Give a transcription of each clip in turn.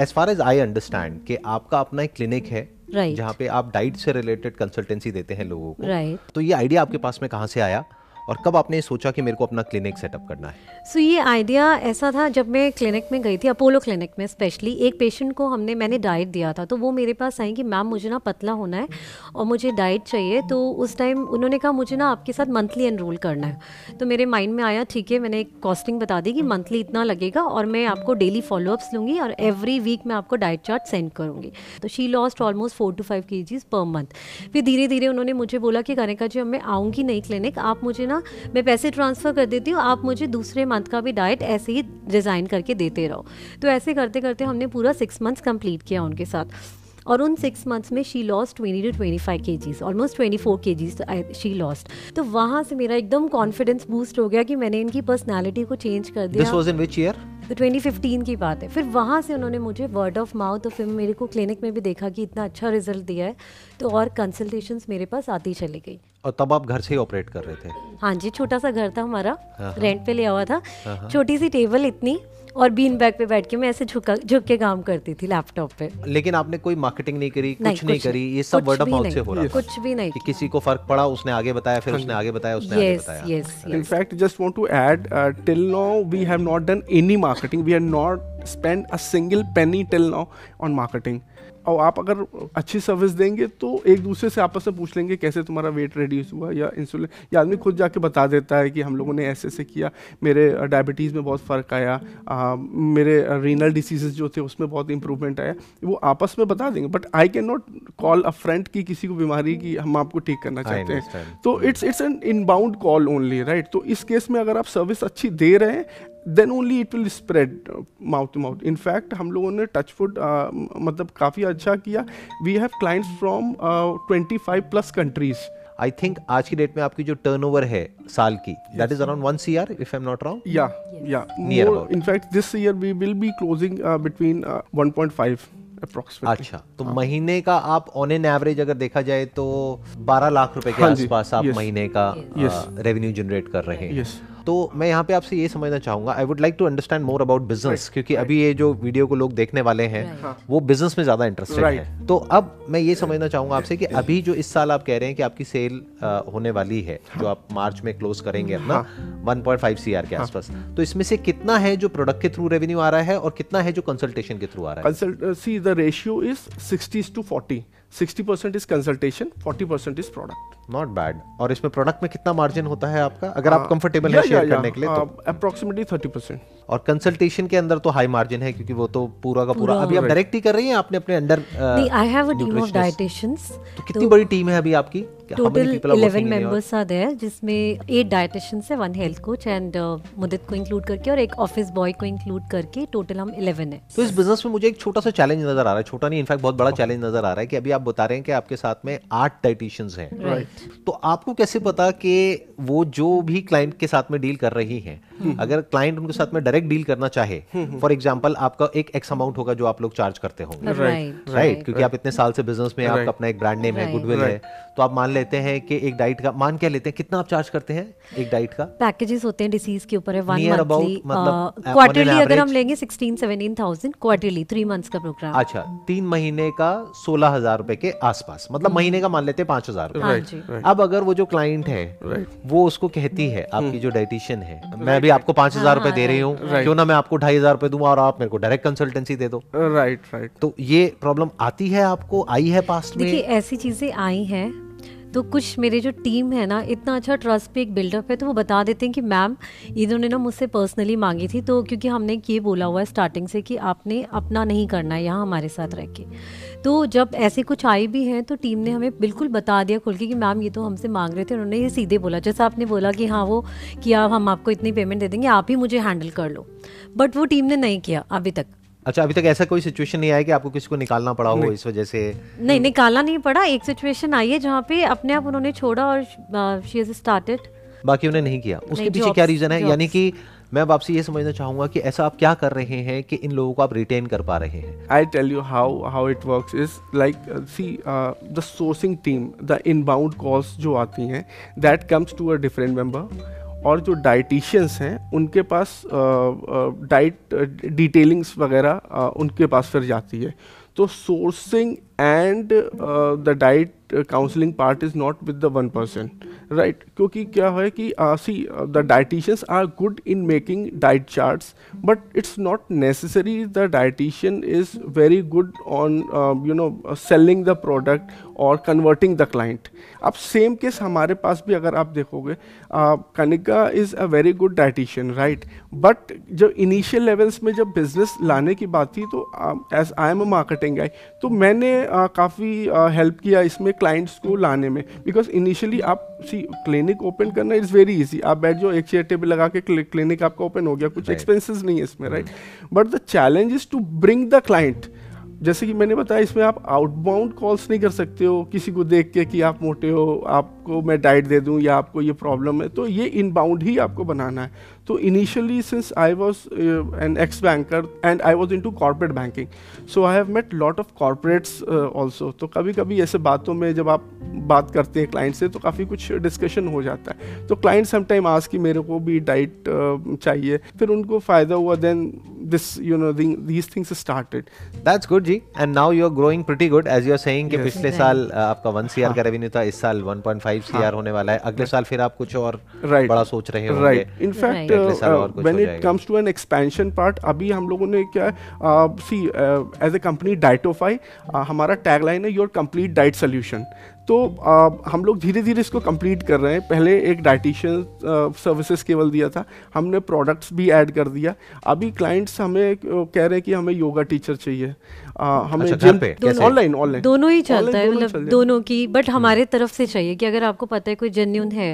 As far as I understand कि आपका अपना एक क्लिनिक है right. जहाँ पे आप डाइट से रिलेटेड कंसल्टेंसी देते हैं लोगों को right. तो ये आइडिया आपके पास में कहाँ से आया और कब आपने सोचा कि मेरे को अपना क्लिनिक सेटअप करना है? सो ये आइडिया ऐसा था, जब मैं क्लिनिक में गई थी, अपोलो क्लिनिक में स्पेशली एक पेशेंट को मैंने डाइट दिया था, तो वो मेरे पास आई कि मैम मुझे ना पतला होना है और मुझे डाइट चाहिए। तो उस टाइम उन्होंने कहा मुझे ना आपके साथ मंथली एनरोल करना है। तो मेरे माइंड में आया ठीक है, मैंने एक कॉस्टिंग बता दी कि मंथली इतना लगेगा और मैं आपको डेली फॉलोअप्स लूँगी और एवरी वीक मैं आपको डाइट चार्ट सेंड करूँगी। तो she lost almost 4 to 5 kgs per month. फिर धीरे धीरे उन्होंने मुझे बोला कि कनिका जी अब मैं आऊँगी नहीं क्लिनिक, आप मुझे मैं पैसे ट्रांसफर कर देती हूँ, आप मुझे दूसरे मंथ का भी डाइट ऐसे ही डिजाइन करके देते रहो। तो ऐसे करते करते हमने पूरा 6 months कंप्लीट किया उनके साथ और उन 6 months में she lost 20 to 25 kgs, almost 24 kgs she lost. तो वहाँ से मेरा एकदम कॉन्फिडेंस बूस्ट हो गया कि मैंने इनकी पर्सनैलिटी को चेंज कर दिया। This was in which year? 2015 की बात है। फिर वहाँ से उन्होंने मुझे वर्ड ऑफ माउथ, और फिर मेरे को क्लिनिक में भी देखा कि इतना अच्छा रिजल्ट दिया है, तो और कंसल्टेशंस मेरे पास आती चली गई। और तब आप घर से ही ऑपरेट कर रहे थे? हाँ जी, छोटा सा घर था हमारा, रेंट पे लिया हुआ था, छोटी सी टेबल इतनी, और बीन बैग पे बैठ के मैं ऐसे झुक के काम करती थी लैपटॉप पे। लेकिन आपने कोई मार्केटिंग नहीं करी? कुछ नहीं करी, ये सब वर्ड ऑफ माउथ से हो रहा था। कुछ भी नहीं, किसी को फर्क पड़ा उसने आगे बताया, फिर उसने आगे बताया, उसने आगे बताया। In fact just want to add, till now we have not done any marketing, we have not spend a single penny till now on marketing. और आप अगर अच्छी सर्विस देंगे तो एक दूसरे से आपस में पूछ लेंगे कैसे तुम्हारा वेट रिड्यूस हुआ या इंसुलिन, या आदमी खुद जाके बता देता है कि हम लोगों ने ऐसे ऐसे किया, मेरे डायबिटीज़ में बहुत फ़र्क आया, मेरे रीनल डिसीजेस जो थे उसमें बहुत इंप्रूवमेंट आया, वो आपस में बता देंगे। But I can not call a friend कि किसी को बीमारी की हम आपको ठीक करना चाहते हैं, तो it's an inbound call only right. तो इस केस में अगर आप सर्विस अच्छी दे रहे हैं then only it will spread mouth to mouth. In fact हम लोगों ने टचवुड मतलब काफ़ी अच्छा किया। We have clients from 25+ countries। I think आज की डेट में आपकी जो टर्नओवर है साल की, that is around 1 CR if I am not wrong. या more, in fact this year we will be closing between 1.5 approximately। अच्छा, तो महीने का आप ऑन एन एवरेज अगर देखा जाए तो 12 लाख रुपए के आसपास आप महीने का रेवेन्यू जनरेट कर रहे हैं। तो मैं यहाँ पे आपसे ये समझना चाहूँगा, I would like to understand more about business, क्योंकि अभी ये जो वीडियो को लोग देखने वाले हैं वो बिजनेस में ज़्यादा इंटरेस्टेड है। तो अब मैं ये समझना चाहूँगा आपसे कि अभी जो इस साल आप कह रहे हैं कि आपकी सेल होने वाली है, जो आप मार्च में क्लोज करेंगे अपना 1.5 CR के आसपास, तो इसमें से कितना है जो प्रोडक्ट के थ्रू रेवेन्यू आ रहा है और कितना है जो कंसल्टेशन के थ्रू आ रहा है? See the ratio is 60 to 40, 60% is consultation, 40% is product. Not bad. और इसमें प्रोडक्ट में कितना मार्जिन होता है आपका, अगर आप कंफर्टेबल हैं शेयर करने के लिए? तो अप्रोक्सीमेटली 30%। और कंसल्टेशन के अंदर तो हाई मार्जिन है क्योंकि वो तो पूरा का पूरा अभी आप डायरेक्ट ही कर रही हैं, आपने अपने अंडर। नहीं, I have a team of dietitians. तो कितनी बड़ी टीम है अभी आपकी? टोटल 11 मेंबर्स आर देयर, जिसमें 8 डायटिशियंस हैं, 1 हेल्थ कोच एंड मुदित को इंक्लूड करके और एक ऑफिस बॉय को इंक्लूड करके टोटल हम 11 हैं। तो इस बिजनेस में मुझे एक छोटा सा चैलेंज नजर आ रहा है, छोटा नहीं इनफैक्ट बहुत बड़ा चैलेंज नजर आ रहा है कि अभी आप बता रहे हैं कि आपके साथ में 8 डायटिशियंस हैं, तो आपको कैसे पता कि वो जो भी क्लाइंट के साथ में डील कर रही हैं, अगर क्लाइंट उनके साथ में डायरेक्ट डील करना चाहे, फॉर एग्जांपल आपका एक एक्स अमाउंट होगा जो आप लोग चार्ज करते होंगे राइट, क्योंकि आप इतने साल से बिजनेस में, आपका अपना एक ब्रांड नेम है, गुडविल है, तो आप मान लेते हैं कि एक डाइट का मान क्या लेते हैं, कितना आप चार्ज करते हैं एक डाइट का? पैकेजेस होते हैं डिसीज के ऊपर है, क्वार्टरली अगर हम लेंगे 16-17,000 क्वार्टरली, 3 months का प्रोग्राम। अच्छा, 3 महीने का 16,000 रुपए के आसपास, मतलब महीने का मान लेते हैं 5,000। अब अगर वो जो क्लाइंट है वो उसको कहती है आपकी जो डाइटिशियन है मैं अभी आपको 5,000 रुपए दे रही हूँ, क्यों ना मैं आपको 2,500 रुपए दूंगा और आप मेरे को डायरेक्ट कंसल्टेंसी दे दो राइट, तो ये प्रॉब्लम आती है आपको? आई है पास्ट में? देखिए ऐसी चीजें आई हैं, तो कुछ मेरे जो टीम है ना इतना अच्छा ट्रस्ट पे एक बिल्डअप है, तो वो बता देते हैं कि मैम इन्होंने ना मुझसे पर्सनली मांगी थी, तो क्योंकि हमने ये बोला हुआ है स्टार्टिंग से कि आपने अपना नहीं करना है यहाँ हमारे साथ रह के। तो जब ऐसे कुछ आई भी हैं तो टीम ने हमें बिल्कुल बता दिया खुल के कि मैम ये तो हमसे मांग रहे थे, उन्होंने ये सीधे बोला, जैसा आपने बोला कि हाँ वो कि हम आपको इतनी पेमेंट दे देंगे, आप ही मुझे हैंडल कर लो, बट वो टीम ने नहीं किया अभी तक। अच्छा, अभी तक ऐसा कोई सिचुएशन नहीं आया कि आपको किसी को निकालना पड़ा हो इस वजह से? नहीं, निकालना नहीं पड़ा। एक सिचुएशन आई है जहाँ पे अपने आप उन्होंने छोड़ा और शी हैज स्टार्टेड, बाकी उन्होंने नहीं किया। उसके पीछे क्या रीजन है? यानी कि मैं अब आपसे ये समझना चाहूंगा कि ऐसा आप क्या कर रहे हैं कि इन लोगों को आप रिटेन कर पा रहे हैं? I tell you how it works is like, see the sourcing team, the inbound calls जो आती हैं that comes to a different member और जो डाइटिशियंस हैं उनके पास डाइट डिटेलिंग्स वगैरह उनके पास फिर जाती है। तो sourcing and the diet counselling part is not with the one person, right. क्योंकि क्या है कि see the dietitians are good in making diet charts but it's not necessary the dietitian is very good on you know selling the product और converting the client. अब same case हमारे पास भी अगर आप देखोगे, Kanika is a very good dietitian, right. But जब initial levels में जब बिजनेस लाने की बात थी तो as I am a marketing guy तो मैंने काफ़ी हेल्प किया इसमें क्लाइंट्स को लाने में, बिकॉज इनिशियली आप सी क्लिनिक ओपन करना इज़ वेरी इजी, आप बैठ जाओ एक चेयर टेबल लगा के क्लिनिक आपका ओपन हो गया, कुछ एक्सपेंसेस नहीं है इसमें, right. But the challenge is to bring the client, जैसे कि मैंने बताया इसमें आप आउटबाउंड कॉल्स नहीं कर सकते हो किसी को देख के कि आप मोटे हो, आपको मैं डाइट दे दूं या आपको ये प्रॉब्लम है, तो ये इनबाउंड ही आपको बनाना है। तो initially since I was an ex banker and I was into corporate banking, so I have met lot of corporates also. तो कभी कभी ऐसे बातों में जब आप बात करते हैं क्लाइंट से तो काफ़ी कुछ डिस्कशन हो जाता है, तो क्लाइंट समटाइम आज कि मेरे को भी डाइट चाहिए, फिर उनको फ़ायदा हुआ, then this you know these things started. That's good ji, and now you are growing pretty good as you are saying कि पिछले साल आपका 1 CR का रेवेन्यू था, इस साल 1.5 CR होने वाला है, अगले साल फिर आप कुछ और बड़ा सोच रहे होंगे, right. In fact when it comes to an expansion part, अभी हम लोगों ने क्या see as a company Dietofy हमारा टैगलाइन है योर कंप्लीट डाइट सोल्यूशन, तो हम लोग धीरे धीरे इसको कंप्लीट कर रहे हैं। पहले एक डाइटिशियन सर्विसेज केवल दिया था, हमने प्रोडक्ट्स भी ऐड कर दिया। अभी क्लाइंट्स हमें कह रहे हैं कि हमें योगा टीचर चाहिए, हमें जिम पे ऑनलाइन दोनों ही चलता है, मतलब दोनों की, बट हमारे तरफ से चाहिए कि अगर आपको पता है कोई जेन्युइन है,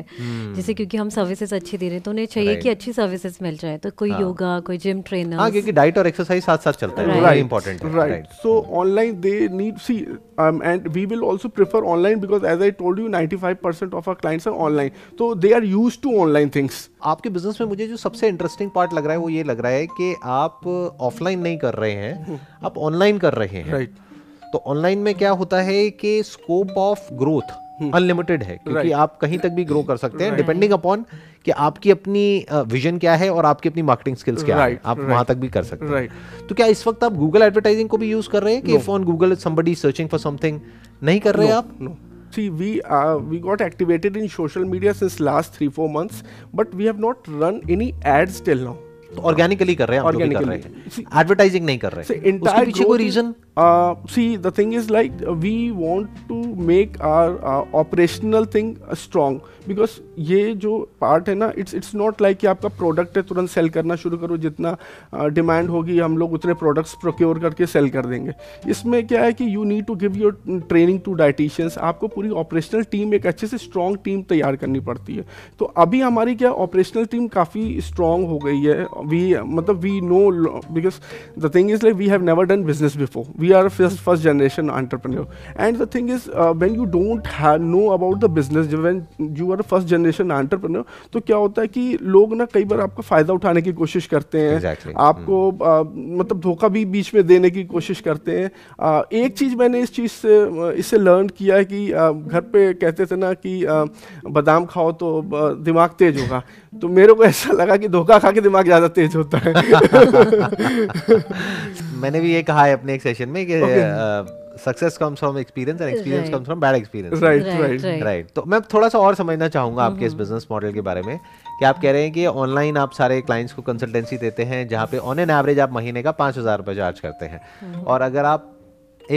जैसे क्योंकि हम सर्विसेज अच्छी दे रहे हैं तो उन्हें चाहिए कि अच्छी सर्विसेज मिल जाए, तो कोई योगा, कोई जिम ट्रेनर, क्योंकि डाइट और एक्सरसाइज साथ साथ चलता है, इंपॉर्टेंट है, right. So online they need see and we will also prefer online because as I told you 95% of our clients are online, so they are used to online things। आपके business में मुझे जो सबसे interesting part लग रहा है वो ये लग रहा है कि आप ऑफलाइन नहीं कर रहे हैं, आप ऑनलाइन कर रहे हैं, right। तो ऑनलाइन में क्या होता है कि स्कोप ऑफ ग्रोथ अनलिमिटेड है, क्योंकि आप कहीं तक भी ग्रो कर सकते हैं, डिपेंडिंग अपॉन कि आपकी अपनी विजन क्या है और आपकी अपनी मार्केटिंग स्किल्स क्या है, आप वहां तक भी कर सकते हैं, right। तो क्या इस वक्त आप गूगल एडवर्टाइजिंग को भी यूज कर रहे हैं कि if on Google somebody searching for something, नहीं कर रहे हैं आप? No. See, we got activated in social media since last 3-4 months, but we have not run any ads till now. तो ऑर्गेनिकली कर रहे हैं, ऑर्गेनिकली एडवर्टाइजिंग नहीं कर रहे हैं। उसके पीछे कोई reason? See the thing is like we want to make our operational thing strong, because ये जो पार्ट है ना, इट्स नॉट लाइक कि आपका प्रोडक्ट है तुरंत सेल करना शुरू करो, जितना डिमांड होगी हम लोग उतने प्रोडक्ट्स प्रोक्योर करके सेल कर देंगे। इसमें क्या है कि you need to give your training to dietitians, आपको पूरी ऑपरेशनल टीम, एक अच्छे से स्ट्रांग टीम तैयार करनी पड़ती है। तो अभी हमारी क्या ऑपरेशनल टीम काफ़ी स्ट्रांग हो गई है, we know, because the thing is like we have never done business before, we are first generation entrepreneur, and the thing is when you don't know about the business, when you are a first generation entrepreneur, तो क्या होता है कि लोग ना कई बार आपका फ़ायदा उठाने की कोशिश करते हैं, exactly। आपको मतलब धोखा भी बीच में देने की कोशिश करते हैं। एक चीज़ मैंने इस चीज़ से इससे लर्न किया है कि घर पे कहते थे ना कि बादाम खाओ तो दिमाग तेज होगा, तो मेरे को ऐसा लगा कि धोखा खा के दिमाग ज़्यादा तेज होता है। मैंने भी ये कहा है अपने एक सेशन में कि success comes from experience and experience comes from bad experience, right. तो मैं थोड़ा सा और समझना चाहूँगा आपके इस बिजनेस मॉडल के बारे में कि आप कह रहे हैं कि ऑनलाइन आप सारे क्लाइंट्स को कंसल्टेंसी देते हैं, जहाँ पे ऑन एन एवरेज आप महीने का 5,000 रुपये चार्ज करते हैं, और अगर आप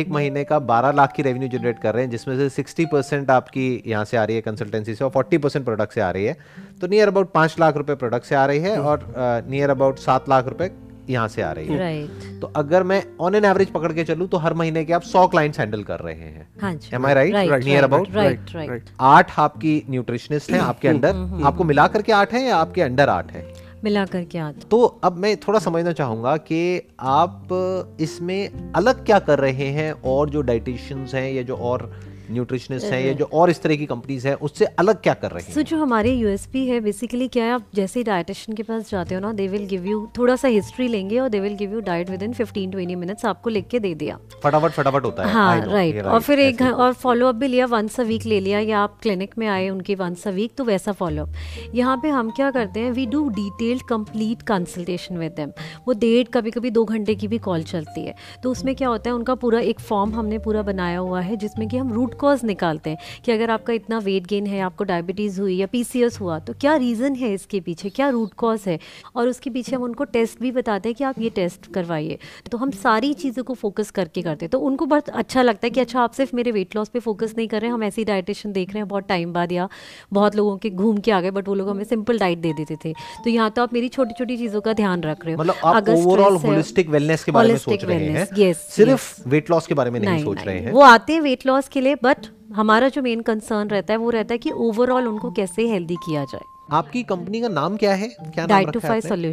एक महीने का 12 लाख की रेवेन्यू जनरेट कर रहे हैं, जिसमें से 60% आपकी यहाँ से आ रही है कंसल्टेंसी से और 40% प्रोडक्ट से आ रही है, तो नियर अबाउट 5 लाख रुपए प्रोडक्ट से आ रही है और नियर अबाउट 7 लाख रुपए यहाँ से आ रही है, right। तो अगर मैं ऑन एन एवरेज पकड़ के चलूँ तो हर महीने के आप 100 क्लाइंट्स हैंडल कर रहे हैं, am I right? Near about 8 आपकी न्यूट्रिशनिस्ट हैं आपके अंडर, आपको मिला करके 8 है या आपके अंडर 8 है? मिला करके 8। तो अब मैं थोड़ा समझना चाहूँगा कि आप इसमें अलग क्या कर रहे हैं और जो डाइटिशियंस हैं या जो और न्यूट्रिशनिस्ट हैं या जो और इस तरह की कंपनीज हैं, उससे अलग क्या कर रहे हैं? सो जो हमारे यूएसपी है बेसिकली क्या है, आप जैसे ही डाइटिशियन के पास जाते हो ना, दे विल गिव यू थोड़ा सा हिस्ट्री लेंगे और they will give you diet within 15-20 minutes आपको लिख के दे दिया, फटाफट होता है। हाँ राइट। और फिर एक और फॉलोअप भी लिया, वंस अ वीक ले लिया, या आप क्लिनिक में आए उनकी वंस अ वीक, तो वैसा फॉलोअप। यहाँ पे हम क्या करते हैं, we do detailed complete consultation with them. वो डेढ़ कभी 2 घंटे की भी कॉल चलती है। तो उसमें क्या होता है, उनका पूरा एक फॉर्म हमने पूरा बनाया हुआ है जिसमें कि हम रूट कॉज निकालते हैं कि अगर आपका इतना वेट गेन है, आपको डायबिटीज़ हुई या पीसीएस हुआ, तो क्या रीज़न है इसके पीछे, क्या रूट कॉज है, और उसके पीछे हम उनको टेस्ट भी बताते हैं कि आप ये टेस्ट करवाइए। तो हम सारी चीज़ों को फोकस करके करते हैं। तो उनको बहुत अच्छा लगता है कि अच्छा, आप सिर्फ मेरे वेट लॉस पर फोकस नहीं कर रहे हैं, हम ऐसी डाइटिशियन देख रहे हैं बहुत टाइम बाद, या बहुत लोगों के घूम के आ गए बट वो लोग हमें सिंपल डाइट दे देते थे, तो यहाँ तो आप मेरी छोटी छोटी चीज़ों का ध्यान रख रहे हो। ओवरऑल होलिस्टिक वेलनेस के बारे में सोच रहे हैं, सिर्फ वेट लॉस के बारे में नहीं सोच रहे हैं। वो आते हैं वेट लॉस के लिए, बट हमारा जो मेन कंसर्न रहता है वो रहता है कि ओवरऑल उनको कैसे हेल्दी किया जाए। आपकी कंपनी का नाम क्या है? क्या नाम रखा है आपने?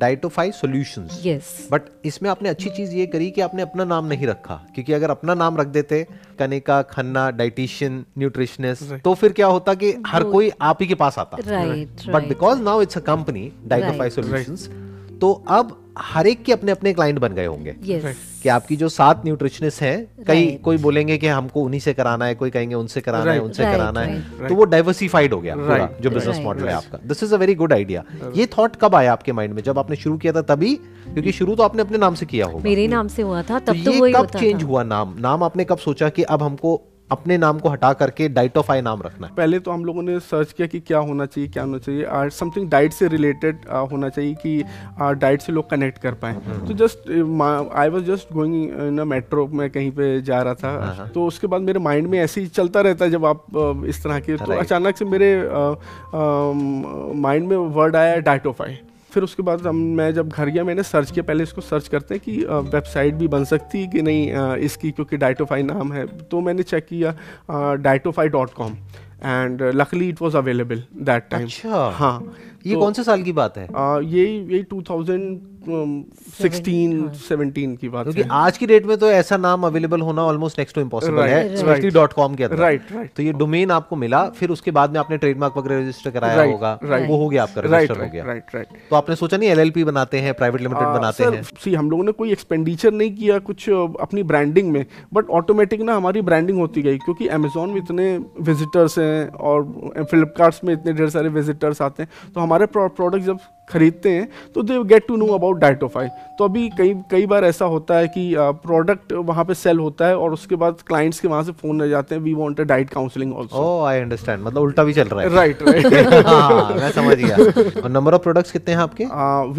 Dietofy solutions. यस। बट इसमें आपने अच्छी चीज ये करी कि आपने अपना नाम नहीं रखा, क्योंकि अगर अपना नाम रख देते, कनिका, खन्ना, डाइटिशियन, न्यूट्रिशनिस्ट, तो फिर क्या होता कि हर कोई आप ही के पास आता। Right. But because now it's a company Dietofy solutions, तो अब हर एक के अपने अपने क्लाइंट बन गए होंगे। Yes. कि आपकी जो 7 न्यूट्रिशनिस्ट हैं, कई right. कोई बोलेंगे कि हमको उन्हीं से कराना है, कोई कहेंगे उनसे कराना right. है, उनसे right. कराना right. है right. तो वो डाइवर्सिफाइड हो गया right. पूरा जो बिजनेस मॉडल right. है आपका। This is a very good idea. ये थॉट कब आया आपके माइंड में? जब आपने शुरू किया था तभी, क्योंकि शुरू तो आपने अपने नाम से किया होगा। मेरे नाम से हुआ था तब। तो कब चेंज हुआ नाम? आपने कब सोचा कि अब हमको अपने नाम को हटा करके डाइटोफाई नाम रखना है? पहले तो हम लोगों ने सर्च किया कि क्या होना चाहिए, क्या होना चाहिए, और समथिंग डाइट से रिलेटेड होना चाहिए कि डाइट से लोग कनेक्ट कर पाएं। तो just I was just going in a metro, में कहीं पे जा रहा था, तो उसके बाद मेरे माइंड में ऐसे ही चलता रहता है जब आप इस तरह के, तो अचानक से मेरे माइंड में वर्ड आया डाइटोफाई। फिर उसके बाद मैं जब घर गया, मैंने सर्च किया, पहले इसको सर्च करते हैं कि वेबसाइट भी बन सकती है कि नहीं इसकी, क्योंकि डाइटोफाई नाम है। तो मैंने चेक किया Dietofy dot com and luckily it was available that time. अच्छा। हाँ। ये तो, कौन से साल की बात है? ये 2016-17 की बात है। क्योंकि आज की डेट में तो ऐसा नाम अवेलेबल होना ऑलमोस्ट नेक्स्ट टू इम्पॉसिबल है, स्पेशली .com के अंदर। Right right. तो ये डोमेन आपको मिला, फिर उसके बाद में आपने ट्रेडमार्क वगैरह रजिस्टर कराया होगा, वो हो गया आपका रजिस्टर हो गया। Right right. तो आपने सोचा नहीं LLP बनाते हैं, प्राइवेट लिमिटेड बनाते हैं? सी हम लोगों ने कोई एक्सपेंडिचर नहीं किया कुछ अपनी ब्रांडिंग में, बट ऑटोमेटिक ना हमारी ब्रांडिंग होती गई, क्योंकि Amazon में इतने विजिटर्स हैं और फ्लिपकार्ट में इतने ढेर सारे विजिटर्स आते हैं, तो हमारे प्रोडक्ट जब खरीदते हैं तो they get to know about Dietofy. तो अभी कई बार ऐसा होता है कि प्रोडक्ट वहाँ पे सेल होता है और उसके बाद क्लाइंट्स के वहाँ से फोन आ जाते हैं, we want a diet counselling also. Oh I understand, मतलब उल्टा भी चल रहा है। Right right. हाँ मैं समझ गया। और नंबर ऑफ प्रोडक्ट्स कितने हैं आपके?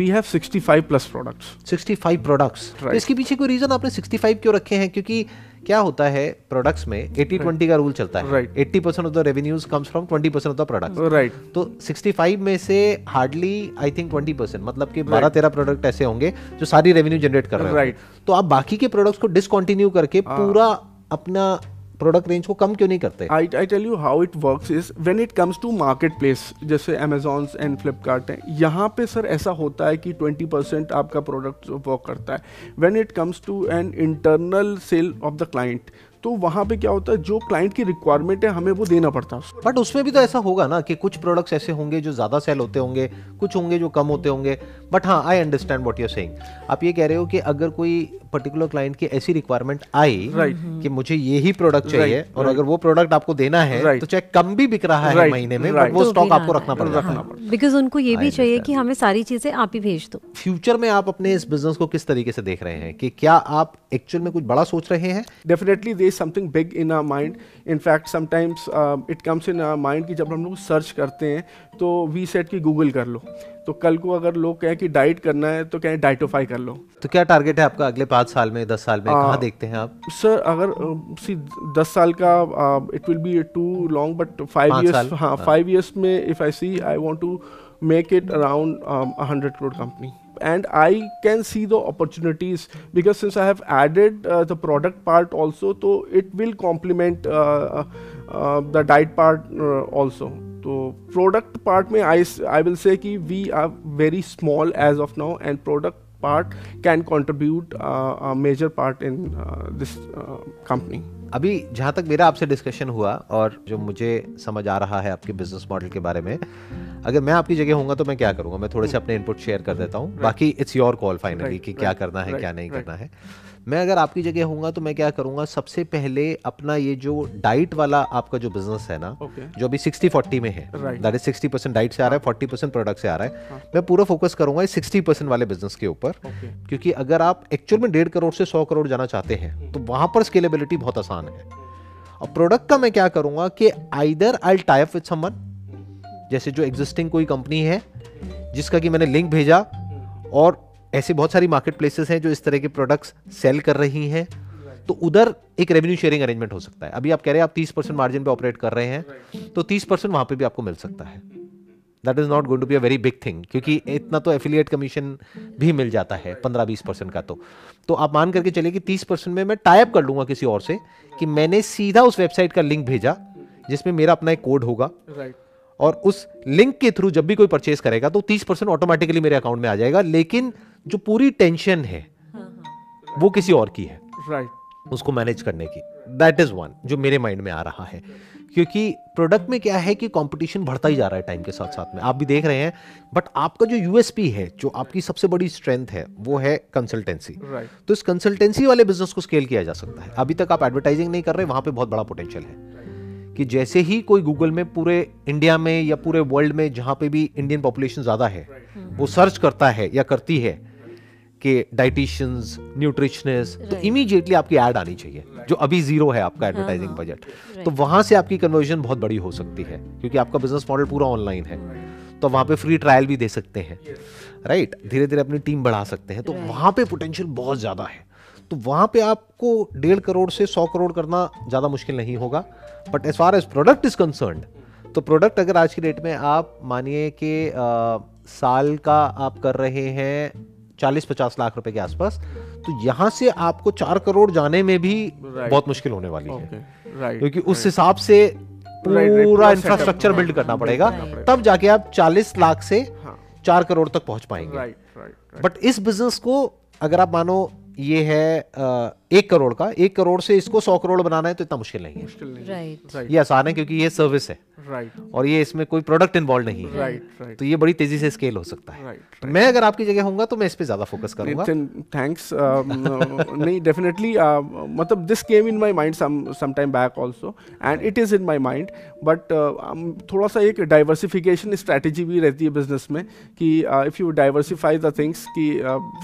We have 65 plus products. 65 products. इसके पीछे कोई रीजन आपने 65 क्यों रखे हैं? क्योंकि क्या होता है प्रोडक्ट्स में 80-20 का रूल चलता है। 80% of the revenues comes from 20% of the products. Right. तो 65 में से हार्डली आई थिंक 20%, मतलब कि 12-13 प्रोडक्ट ऐसे होंगे जो सारी रेवेन्यू जनरेट कर रहे हैं। राइट। तो आप बाकी के प्रोडक्ट्स को डिसकंटिन्यू करके पूरा अपना प्रोडक्ट रेंज को कम क्यों नहीं करते? I tell you how it works is when it comes to market place, जैसे Amazon एंड Flipkart है, यहाँ पे सर ऐसा होता है कि 20% आपका प्रोडक्ट वर्क करता है। When it comes to an internal sale of the client, तो वहाँ पे क्या होता है जो क्लाइंट की रिक्वायरमेंट है हमें वो देना पड़ता है। बट उसमें भी तो ऐसा होगा ना कि कुछ प्रोडक्ट्स ऐसे होंगे जो ज़्यादा सेल होते होंगे, कुछ होंगे जो कम होते होंगे। बट हाँ I understand what you are saying. आप ये कह रहे हो कि अगर कोई पर्टिकुलर क्लाइंट की ऐसी रिक्वायरमेंट आई कि मुझे यही प्रोडक्ट चाहिए और अगर वो प्रोडक्ट आपको देना है तो चाहे कम भी बिक रहा है महीने में, बट वो स्टॉक आपको रखना पड़ता है, बिकॉज उनको ये भी चाहिए कि हमें सारी चीज़ें आप ही भेज दो। फ्यूचर में आप अपने इस बिजनेस को किस तरीके से देख रहे हैं, कि क्या आप एक्चुअल में कुछ बड़ा सोच रहे हैं? Definitely something big in our mind. In fact, sometimes it comes in our mind कि जब हम लोग सर्च करते हैं तो वी सेट की गूगल कर लो, तो कल को अगर लोग कहें कि डाइट करना है तो कहें डाइटोफाई कर लो। तो क्या टारगेट है आपका अगले 5 साल में, 10 साल में, कहाँ देखते हैं आप? सर अगर 10 साल का it will be too long, but 5 years, हाँ 5 years में if I see I want to make it around 100 crore company. And I can see the opportunities because since I have added the product part also, so it will complement the diet part also. तो product part में I will say कि we are very small as of now, and product part can contribute a major part in this company. अभी जहाँ तक मेरा आपसे discussion हुआ और जो मुझे समझ आ रहा है आपके बिजनेस मॉडल के बारे में, अगर मैं आपकी जगह होऊंगा तो मैं क्या करूँगा, मैं थोड़े से अपने इनपुट शेयर कर देता हूँ, बाकी इट्स योर कॉल फाइनली कि क्या करना है क्या नहीं करना है। मैं अगर आपकी जगह होऊंगा तो मैं क्या करूँगा, सबसे पहले अपना ये जो डाइट वाला आपका जो बिजनेस है ना, जो अभी 60-40 में है, दैट इज 60% डाइट से आ रहा है, 40% प्रोडक्ट से आ रहा है, मैं पूरा फोकस करूँगा इस 60% वाले बिजनेस के ऊपर, क्योंकि अगर आप एक्चुअल में 1.5 करोड़ से 100 करोड़ जाना चाहते हैं तो वहाँ पर स्केलेबिलिटी बहुत आसान है। और प्रोडक्ट का मैं क्या करूँगा कि either I tie up with someone, जैसे जो एग्जिस्टिंग कोई कंपनी है जिसका कि मैंने लिंक भेजा, और ऐसे बहुत सारी मार्केट प्लेसेस हैं जो इस तरह के प्रोडक्ट्स सेल कर रही हैं, तो उधर एक रेवेन्यू शेयरिंग अरेंजमेंट हो सकता है। अभी आप कह रहे हैं आप 30% मार्जिन पे ऑपरेट कर रहे हैं, तो 30% वहाँ पे भी आपको मिल सकता है। That is not going to be a very big thing, क्योंकि इतना तो एफिलिएट कमीशन भी मिल जाता है 15-20% का। तो आप मान करके चलिए कि 30% में मैं टाई अप कर लूँगा किसी और से, कि मैंने सीधा उस वेबसाइट का लिंक भेजा जिसमें मेरा अपना एक कोड होगा, और उस लिंक के थ्रू जब भी कोई परचेस करेगा तो 30% ऑटोमेटिकली मेरे अकाउंट में आ जाएगा, लेकिन जो पूरी टेंशन है वो किसी और की है, उसको मैनेज करने की। दैट इज वन जो मेरे माइंड में आ रहा है, क्योंकि प्रोडक्ट में क्या है कि कंपटीशन बढ़ता ही जा रहा है टाइम के साथ साथ में, आप भी देख रहे हैं। बट आपका जो यूएसपी है, जो आपकी सबसे बड़ी स्ट्रेंथ है, वो है कंसल्टेंसी। तो इस कंसल्टेंसी वाले बिजनेस को स्केल किया जा सकता है। अभी तक आप एडवर्टाइजिंग नहीं कर रहे, वहां पे बहुत बड़ा पोटेंशियल है कि जैसे ही कोई गूगल में पूरे इंडिया में या पूरे वर्ल्ड में जहाँ पे भी इंडियन पॉपुलेशन ज़्यादा है, वो सर्च करता है या करती है कि डाइटिशियंस, न्यूट्रिशनिस्ट, तो इमीडिएटली आपकी ऐड आनी चाहिए, जो अभी जीरो है आपका एडवर्टाइजिंग बजट, तो वहाँ से आपकी कन्वर्जन बहुत बड़ी हो सकती है, क्योंकि आपका बिजनेस मॉडल पूरा ऑनलाइन है। तो वहाँ पे फ्री ट्रायल भी दे सकते हैं, राइट, धीरे धीरे अपनी टीम बढ़ा सकते हैं, तो वहाँ पे पोटेंशियल बहुत ज़्यादा है। तो वहाँ पे आपको 1.5 करोड़ से 100 करोड़ करना ज़्यादा मुश्किल नहीं होगा। But as far as product is concerned, तो प्रोडक्ट अगर आज की डेट में आप मानिए कि साल का आप कर रहे हैं 40-50 लाख रुपए के आसपास, तो यहाँ से आपको 4 करोड़ जाने में भी बहुत मुश्किल होने वाली है, क्योंकि उस हिसाब से पूरा इंफ्रास्ट्रक्चर बिल्ड करना पड़ेगा, तब जाके आप 40 लाख से 4 करोड़ तक पहुंच पाएंगे। बट इस बिजनेस को अगर आप मानो ये है 1 करोड़ का, 1 करोड़ से इसको 100 करोड़ बनाना है, तो इतना मुश्किल नहीं है, राइट, ये आसान है, क्योंकि ये सर्विस है, राइट, और ये इसमें कोई प्रोडक्ट इन्वॉल्व नहीं है, राइट, तो ये बड़ी तेजी से स्केल हो सकता है। तो मैं अगर आपकी जगह होऊंगा तो मैं इस पे ज्यादा फोकस करूंगा। थैंक्स। नहीं, डेफिनेटली, मतलब this came in my mind some time back also, and it is in my mind, but थोड़ा सा एक डाइवर्सिफिकेशन स्ट्रेटजी भी रहती है बिजनेस में, कि if you diversify the things कि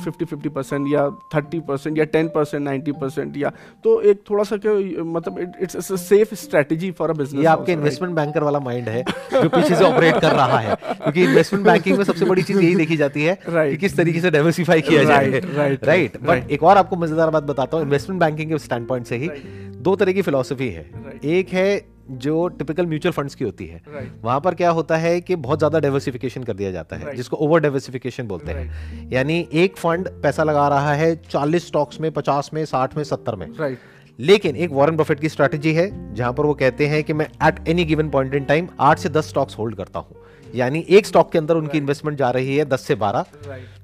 50-50% या 30% या 10% 90% या, तो एक थोड़ा सा मतलब it's a safe strategy for a business. ये आपके इन्वेस्टमेंट बैंकर वाला माइंड है जो पीछे से ऑपरेट कर रहा है, क्योंकि इन्वेस्टमेंट बैंकिंग में सबसे बड़ी चीज यही देखी जाती है कि किस तरीके से डाइवर्सिफाई किया जाए, राइट। बट एक और आपको मजेदार बात बताता हूँ, इन्वेस्टमेंट बैंकिंग के स्टैंड पॉइंट से ही दो तरह की फिलॉसफी है। एक है जो टिपिकल म्यूचुअल फंड्स की होती है, वहां पर क्या होता है कि बहुत ज्यादा डाइवर्सिफिकेशन कर दिया जाता है, जिसको ओवर डाइवर्सिफिकेशन बोलते हैं, यानी एक फंड पैसा लगा रहा है 40 स्टॉक्स में, 50 में, 60 में, 70 में, राइट। लेकिन एक वॉरेन बफेट की स्ट्रेटजी है जहां पर वो कहते हैं कि मैं at any given point in time 8 से 10 स्टॉक्स होल्ड करता हूँ, यानी एक स्टॉक के अंदर उनकी इन्वेस्टमेंट जा रही है 10 से 12।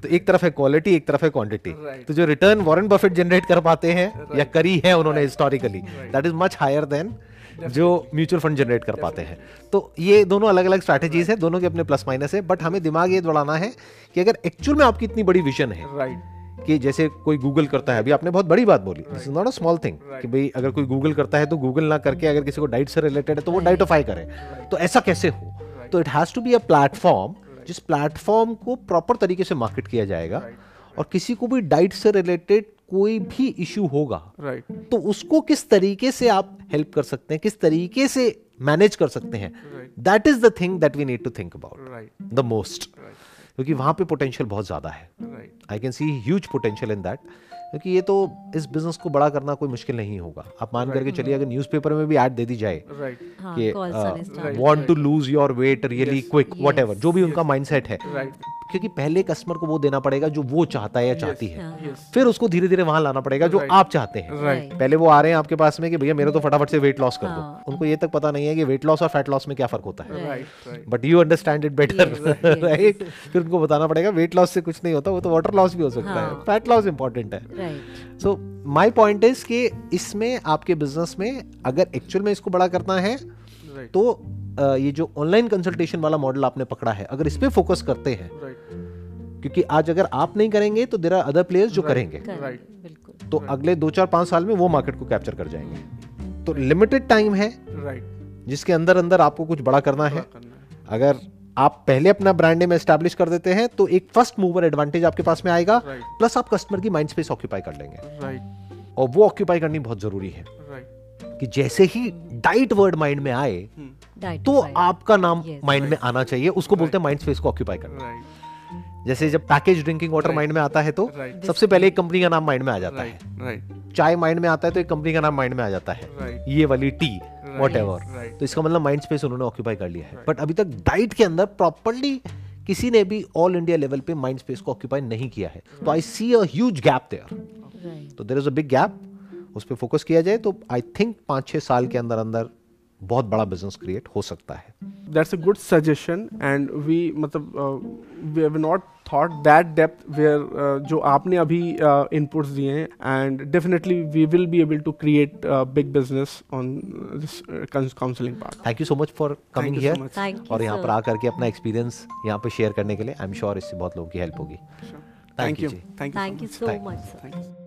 तो एक तरफ है क्वालिटी, एक तरफ है क्वांटिटी, तो जो रिटर्न वॉरेन बफेट जनरेट कर पाते हैं या करी है उन्होंने historically, that is much higher than जो म्यूचुअल फंड जनरेट कर पाते हैं। तो ये दोनों अलग अलग स्ट्रैटेजीज हैं, दोनों के अपने प्लस माइनस है। बट हमें दिमाग ये दौड़ाना है कि अगर एक्चुअल में आपकी इतनी बड़ी विजन है, कि जैसे कोई गूगल करता है, अभी आपने बहुत बड़ी बात बोली, this is not a small thing, कि भाई अगर कोई गूगल करता है तो गूगल ना करके अगर किसी को डाइट से रिलेटेड है तो वो डाइटोफाई करे, तो ऐसा कैसे हो। तो it has to be a platform, जिस प्लेटफॉर्म को प्रॉपर तरीके से मार्केट किया जाएगा, और किसी को भी डाइट से रिलेटेड कोई भी इश्यू होगा, तो उसको किस तरीके से आप हेल्प कर सकते हैं, किस तरीके से मैनेज कर सकते हैं, that is the thing that we need to think about the most, क्योंकि वहां पे पोटेंशियल बहुत ज्यादा है। I can see huge potential in that, क्योंकि ये तो इस बिजनेस को बड़ा करना कोई मुश्किल नहीं होगा। आप मान करके चलिए अगर न्यूज़पेपर में भी ऐड दे दी जाए कि want to lose your weight really quick, whatever जो भी उनका माइंडसेट है, क्योंकि पहले कस्टमर को वो देना पड़ेगा जो वो चाहता है या चाहती है, फिर उसको धीरे धीरे वहां लाना पड़ेगा जो आप चाहते हैं। पहले वो आ रहे हैं आपके पास में कि भैया मेरे तो फटाफट से वेट लॉस कर दो, उनको ये तक पता नहीं है कि वेट लॉस और फैट लॉस में क्या फर्क होता है, but you understand it better, right. फिर उनको बताना पड़ेगा वेट लॉस से कुछ नहीं होता, वो तो वाटर लॉस भी हो सकता है, फैट लॉस इंपॉर्टेंट है। Right. So my point is कि इसमें आपके बिजनेस में अगर एक्चुअल में इसको बड़ा करना है right. तो ये जो ऑनलाइन कंसल्टेशन वाला मॉडल आपने पकड़ा है अगर इस पे फोकस करते हैं right. क्योंकि आज अगर आप नहीं करेंगे तो देयर आर अदर प्लेयर्स जो right. करेंगे right. तो right. अगले 2-4-5 साल में वो मार्केट को कैप्चर कर जाएंगे. तो लिमिटेड टाइम है right. जिसके अंदर अंदर आपको कुछ बड़ा करना है. अगर आप पहले अपना ब्रांड नेम एस्टैब्लिश कर देते हैं तो एक फर्स्ट मूवर एडवांटेज आपके पास में आएगा right. प्लस आप कस्टमर की माइंड स्पेस ऑक्यूपाई कर लेंगे right. और वो ऑक्यूपाई करनी बहुत जरूरी है right. कि जैसे ही डाइट वर्ड माइंड में आए तो आपका नाम माइंड yes. में आना चाहिए. उसको right. बोलते हैं माइंड स्पेस को ऑक्यूपाई करना right. जैसे जब पैकेज ड्रिंकिंग वाटर माइंड में आता है तो right. सबसे पहले एक कंपनी का नाम माइंड में आ जाता right. है right. चाय माइंड में आता है तो एक कंपनी का नाम माइंड में आ जाता है right. ये वाली टी Whatever. Right. तो इसका मतलब माइंड स्पेस उन्होंने ऑक्यूपाई कर लिया है right. बट अभी तक डाइट के अंदर प्रॉपर्ली किसी ने भी ऑल इंडिया लेवल पे माइंड स्पेस को ऑक्यूपाई नहीं किया है right. तो I see a huge gap there. तो there is a big gap. उस पे फोकस किया जाए तो आई थिंक 5-6 साल के अंदर अंदर बहुत बड़ा बिजनेस क्रिएट हो सकता है. That's a good suggestion and we मतलब we have not thought that depth where जो आपने अभी इनपुट्स दिए हैं and definitely we will be able to create big business on this counselling part. Thank you so much for coming here और यहाँ पर आकर के अपना एक्सपीरियंस यहाँ पर शेयर करने के लिए. आई एम श्योर इससे बहुत लोगों की हेल्प होगी. Thank you so much.